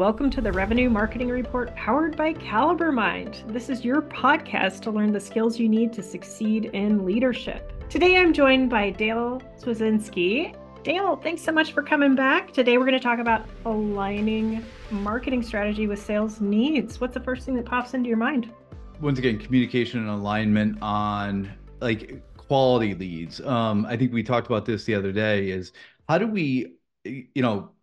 Welcome to the Revenue Marketing Report powered by CaliberMind. This is your podcast to learn the skills you need to succeed in leadership. Today I'm joined by Dale Zwizinski. Dale, thanks so much for coming back. Today we're going to talk about aligning marketing strategy with sales needs. What's the first thing that pops into your mind? Once again, communication and alignment on like quality leads. I think we talked about this the other day is how do we,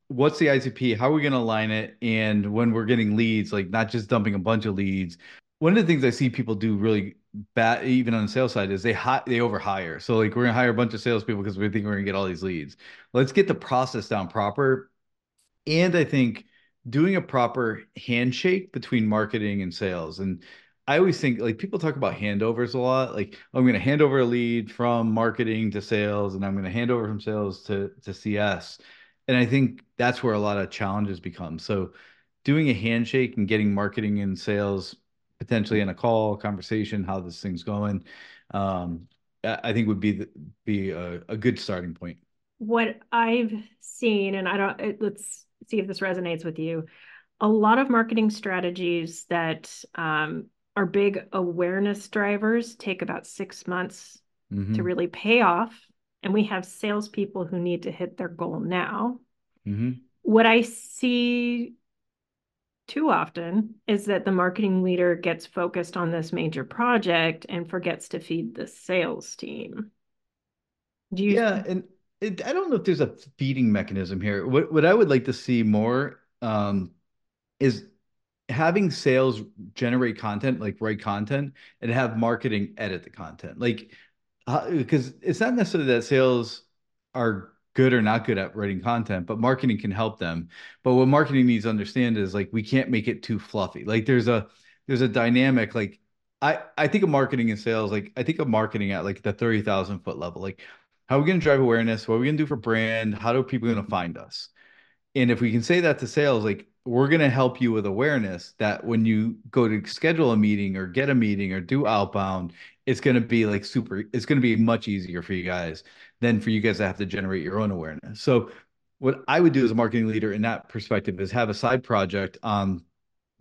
what's the ICP? How are we going to align it? And when we're getting leads, like not just dumping a bunch of leads. One of the things I see people do really bad, even on the sales side, is they overhire. So like we're going to hire a bunch of salespeople because we think we're going to get all these leads. Let's get the process down proper. And I think doing a proper handshake between marketing and sales. And I always think like people talk about handovers a lot. Like I'm going to hand over a lead from marketing to sales, and I'm going to hand over from sales to CS. And I think that's where a lot of challenges become. So doing a handshake and getting marketing and sales potentially in a call, conversation, how this thing's going, I think would be a good starting point. What I've seen, and let's see if this resonates with you. A lot of marketing strategies that are big awareness drivers take about 6 months to really pay off. And we have salespeople who need to hit their goal now. What I see too often is that the marketing leader gets focused on this major project and forgets to feed the sales team. I don't know if there's a feeding mechanism here. What I would like to see more is having sales generate content, like write content, and have marketing edit the content. Like, because it's not necessarily that sales are good or not good at writing content, but marketing can help them. But what marketing needs to understand is like, we can't make it too fluffy. Like there's a dynamic, like I think of marketing and sales, like I think of marketing at like the 30,000 foot level, like how are we going to drive awareness? What are we going to do for brand? How do people going to find us? And if we can say that to sales, like we're going to help you with awareness that when you go to schedule a meeting or get a meeting or do outbound, it's going to be like it's going to be much easier for you guys than for you guys to have to generate your own awareness. So what I would do as a marketing leader in that perspective is have a side project on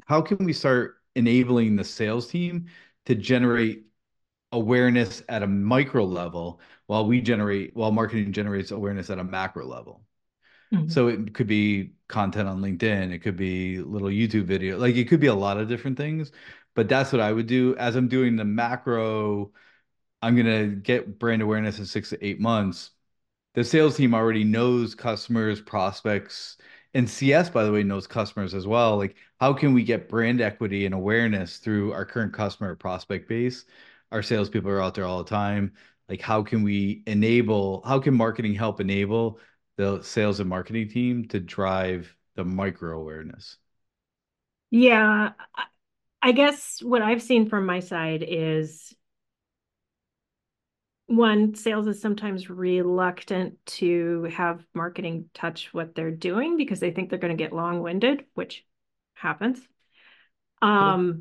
how can we start enabling the sales team to generate awareness at a micro level while marketing generates awareness at a macro level. So it could be content on LinkedIn. It could be little YouTube video. Like it could be a lot of different things, but that's what I would do as I'm doing the macro. I'm going to get brand awareness in 6 to 8 months. The sales team already knows customers, prospects, and CS, by the way, knows customers as well. Like how can we get brand equity and awareness through our current customer prospect base? Our salespeople are out there all the time. Like how can marketing help enable the sales and marketing team to drive the micro awareness? Yeah, I guess what I've seen from my side is one, sales is sometimes reluctant to have marketing touch what they're doing because they think they're going to get long-winded, which happens. Cool.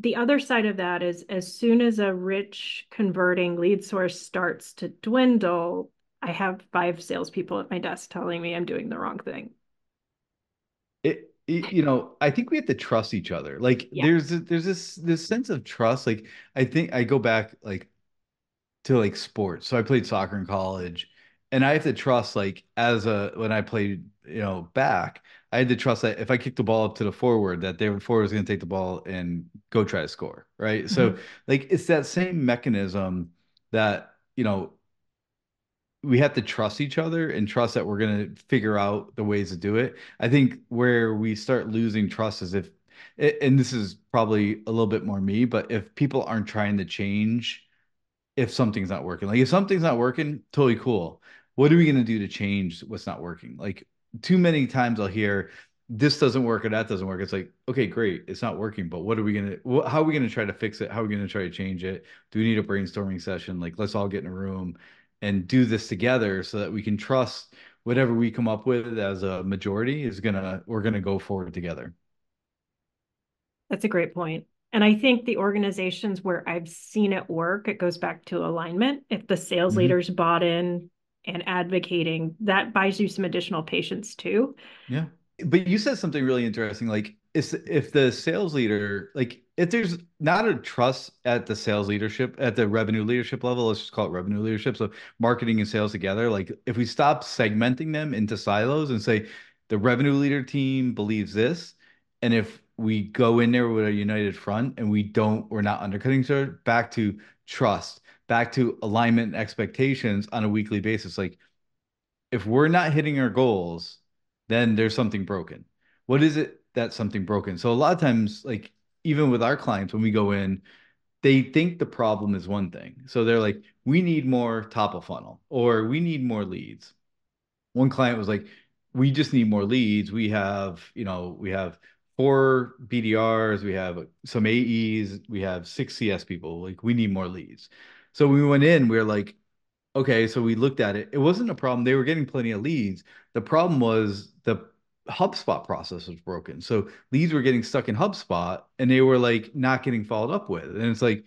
The other side of that is as soon as a rich converting lead source starts to dwindle, I have 5 salespeople at my desk telling me I'm doing the wrong thing. I think we have to trust each other. Like there's this sense of trust. Like I think I go back like to like sports. So I played soccer in college and I have to trust like when I played, back, I had to trust that if I kicked the ball up to the forward, that their forward was going to take the ball and go try to score. Right. So like, it's that same mechanism that, we have to trust each other and trust that we're going to figure out the ways to do it. I think where we start losing trust is if, and this is probably a little bit more me, but if people aren't trying to change, if something's not working, like if something's not working, totally cool. What are we going to do to change what's not working? Like too many times I'll hear this doesn't work or that doesn't work. It's like, okay, great. It's not working, but how are we going to try to fix it? How are we going to try to change it? Do we need a brainstorming session? Like let's all get in a room and do this together so that we can trust whatever we come up with as a majority we're going to go forward together. That's a great point. And I think the organizations where I've seen it work, it goes back to alignment. If the sales leaders bought in and advocating, that buys you some additional patience too. Yeah. But you said something really interesting, like if the sales leader, like if there's not a trust at the sales leadership, at the revenue leadership level, let's just call it revenue leadership. So marketing and sales together, like if we stop segmenting them into silos and say the revenue leader team believes this, and if we go in there with a united front and we're not undercutting each other, back to trust, back to alignment and expectations on a weekly basis. Like if we're not hitting our goals, then there's something broken. What is it that's something broken? So a lot of times, like even with our clients, when we go in, they think the problem is one thing. So they're like, we need more top of funnel, or we need more leads. One client was like, we just need more leads. We have, you know, we have 4 BDRs, we have some AEs, we have 6 CS people, like we need more leads. So we went in, we were like, okay, so we looked at it. It wasn't a problem. They were getting plenty of leads. The problem was the HubSpot process was broken. So leads were getting stuck in HubSpot and they were like not getting followed up with. And it's like,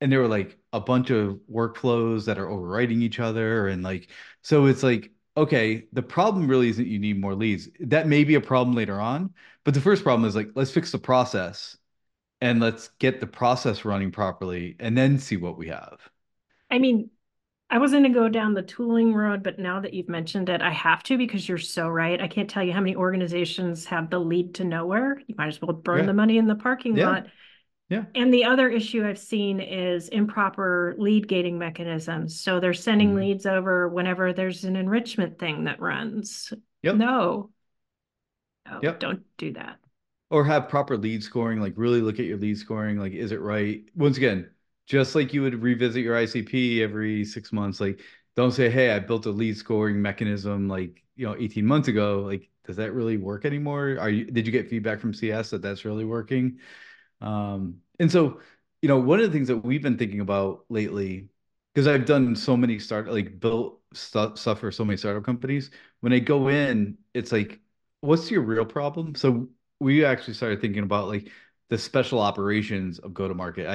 and there were like a bunch of workflows that are overriding each other. And like, so it's like, okay, the problem really isn't you need more leads. That may be a problem later on, but the first problem is like, let's fix the process and let's get the process running properly and then see what we have. I mean, I was going to go down the tooling road, but now that you've mentioned it, I have to, because you're so right. I can't tell you how many organizations have the lead to nowhere. You might as well burn the money in the parking lot. Yeah. And the other issue I've seen is improper lead gating mechanisms. So they're sending leads over whenever there's an enrichment thing that runs. No, don't do that. Or have proper lead scoring, like really look at your lead scoring. Like, is it right? Once again, just like you would revisit your ICP every 6 months, like don't say, hey, I built a lead scoring mechanism like, you know, 18 months ago. Like, does that really work anymore? Did you get feedback from CS that that's really working? And so, you know, one of the things that we've been thinking about lately, because I've done so many built stuff for so many startup companies, when I go in, it's like, what's your real problem? So we actually started thinking about like the special operations of go-to-market.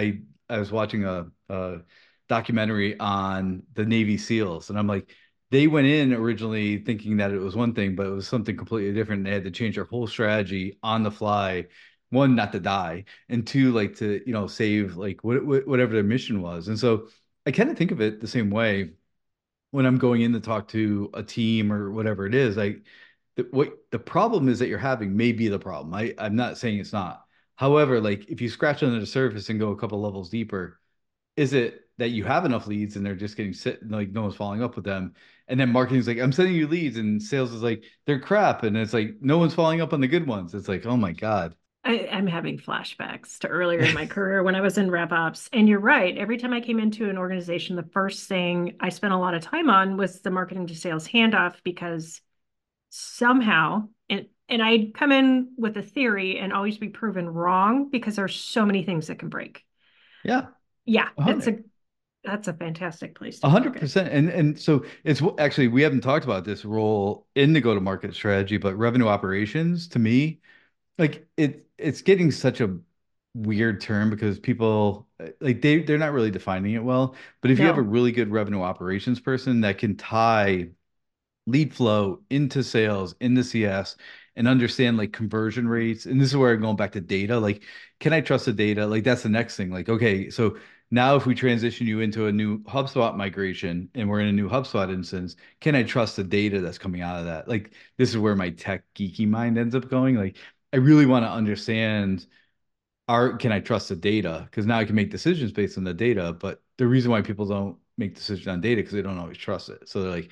I was watching a documentary on the Navy SEALs, and I'm like, they went in originally thinking that it was one thing, but it was something completely different. They had to change their whole strategy on the fly. One, not to die, and two, like to, you know, save like whatever their mission was. And so I kind of think of it the same way when I'm going in to talk to a team or whatever it is. Like, what the problem is that you're having may be the problem. I'm not saying it's not. However, like if you scratch under the surface and go a couple levels deeper, is it that you have enough leads and they're just getting like no one's following up with them? And then marketing's like, I'm sending you leads, and sales is like, they're crap. And it's like, no one's following up on the good ones. It's like, oh my God. I'm having flashbacks to earlier in my career when I was in RevOps. And you're right. Every time I came into an organization, the first thing I spent a lot of time on was the marketing to sales handoff, because somehow, and I'd come in with a theory and always be proven wrong because there's so many things that can break. Yeah. Yeah. That's a fantastic place. 100%. And so it's actually, we haven't talked about this role in the go-to-market strategy, but revenue operations to me, like it's getting such a weird term because people like, they're not really defining it well, but if you have a really good revenue operations person that can tie lead flow into sales, into CS, and understand like conversion rates. And this is where I'm going back to data. Like, can I trust the data? Like, that's the next thing. Like, okay, so now if we transition you into a new HubSpot migration and we're in a new HubSpot instance, can I trust the data that's coming out of that? Like, this is where my tech geeky mind ends up going. Like, I really want to understand, can I trust the data? Because now I can make decisions based on the data. But the reason why people don't make decisions on data because they don't always trust it. So they're like,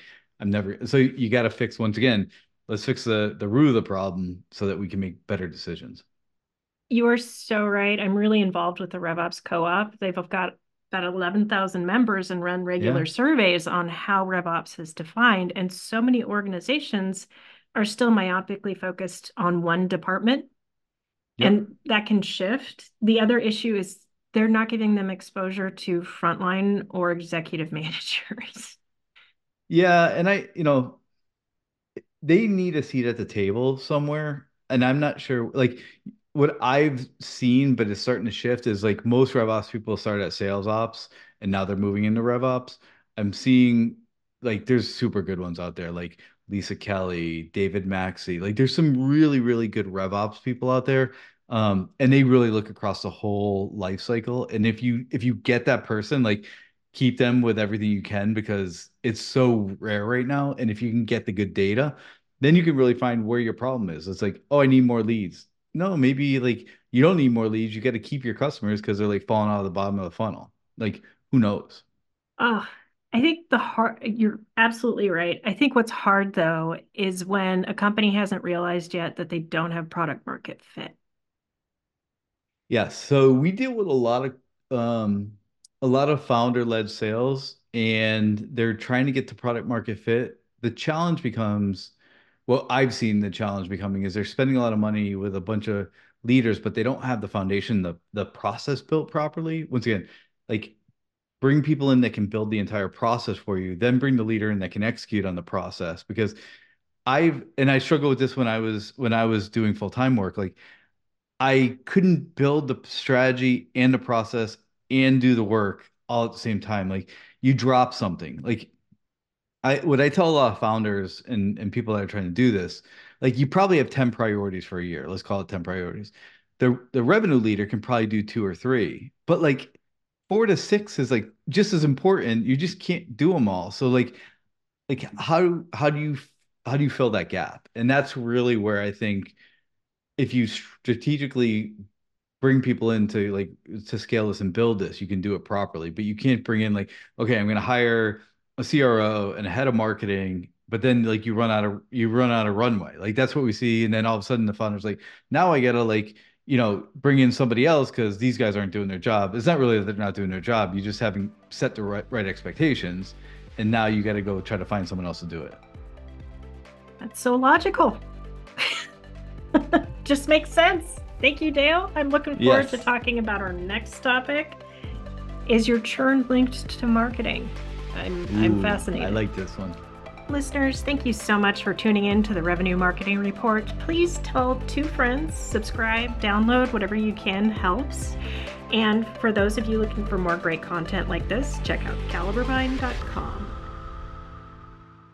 so you got to fix, once again, let's fix the root of the problem so that we can make better decisions. You are so right. I'm really involved with the RevOps Co-op. They've got about 11,000 members and run regular surveys on how RevOps is defined. And so many organizations are still myopically focused on one department. Yep. And that can shift. The other issue is they're not giving them exposure to frontline or executive managers. Yeah. And they need a seat at the table somewhere. And I'm not sure, like what I've seen, but it's starting to shift is like most RevOps people started at sales ops and now they're moving into RevOps. I'm seeing like, there's super good ones out there. Like Lisa Kelly, David Maxey. Like, there's some really, really good RevOps people out there. And they really look across the whole life cycle. And if you get that person, like, keep them with everything you can, because it's so rare right now. And if you can get the good data, then you can really find where your problem is. It's like, oh, I need more leads. No, maybe like you don't need more leads. You got to keep your customers because they're like falling out of the bottom of the funnel. Like, who knows? I think you're absolutely right. I think what's hard though is when a company hasn't realized yet that they don't have product market fit. Yeah, so we deal with a lot of founder-led sales, and they're trying to get to product market fit. The challenge becomes, well, I've seen the challenge becoming is they're spending a lot of money with a bunch of leaders, but they don't have the foundation, the process built properly. Once again, like, bring people in that can build the entire process for you, then bring the leader in that can execute on the process. Because I struggled with this when I was doing full-time work. Like, I couldn't build the strategy and the process and do the work all at the same time. Like, you drop something. Like, what I tell a lot of founders and people that are trying to do this, like, you probably have 10 priorities for a year. Let's call it 10 priorities. The revenue leader can probably do 2 or 3, but like 4 to 6 is like just as important. You just can't do them all. So like how do you fill that gap? And that's really where I think if you strategically bring people into like to scale this and build this, you can do it properly. But you can't bring in like, okay, I'm going to hire a CRO and a head of marketing, but then like you run out of runway. Like, that's what we see. And then all of a sudden the founder's like, now I got to like, bring in somebody else because these guys aren't doing their job. It's not really that they're not doing their job. You just haven't set the right expectations. And now you got to go try to find someone else to do it. That's so logical. Just makes sense. Thank you, Dale. I'm looking forward to talking about our next topic. Is your churn linked to marketing? I'm fascinated. I like this one. Listeners, thank you so much for tuning in to the Revenue Marketing Report. Please tell 2 friends, subscribe, download, whatever you can helps. And for those of you looking for more great content like this, check out CaliberMind.com.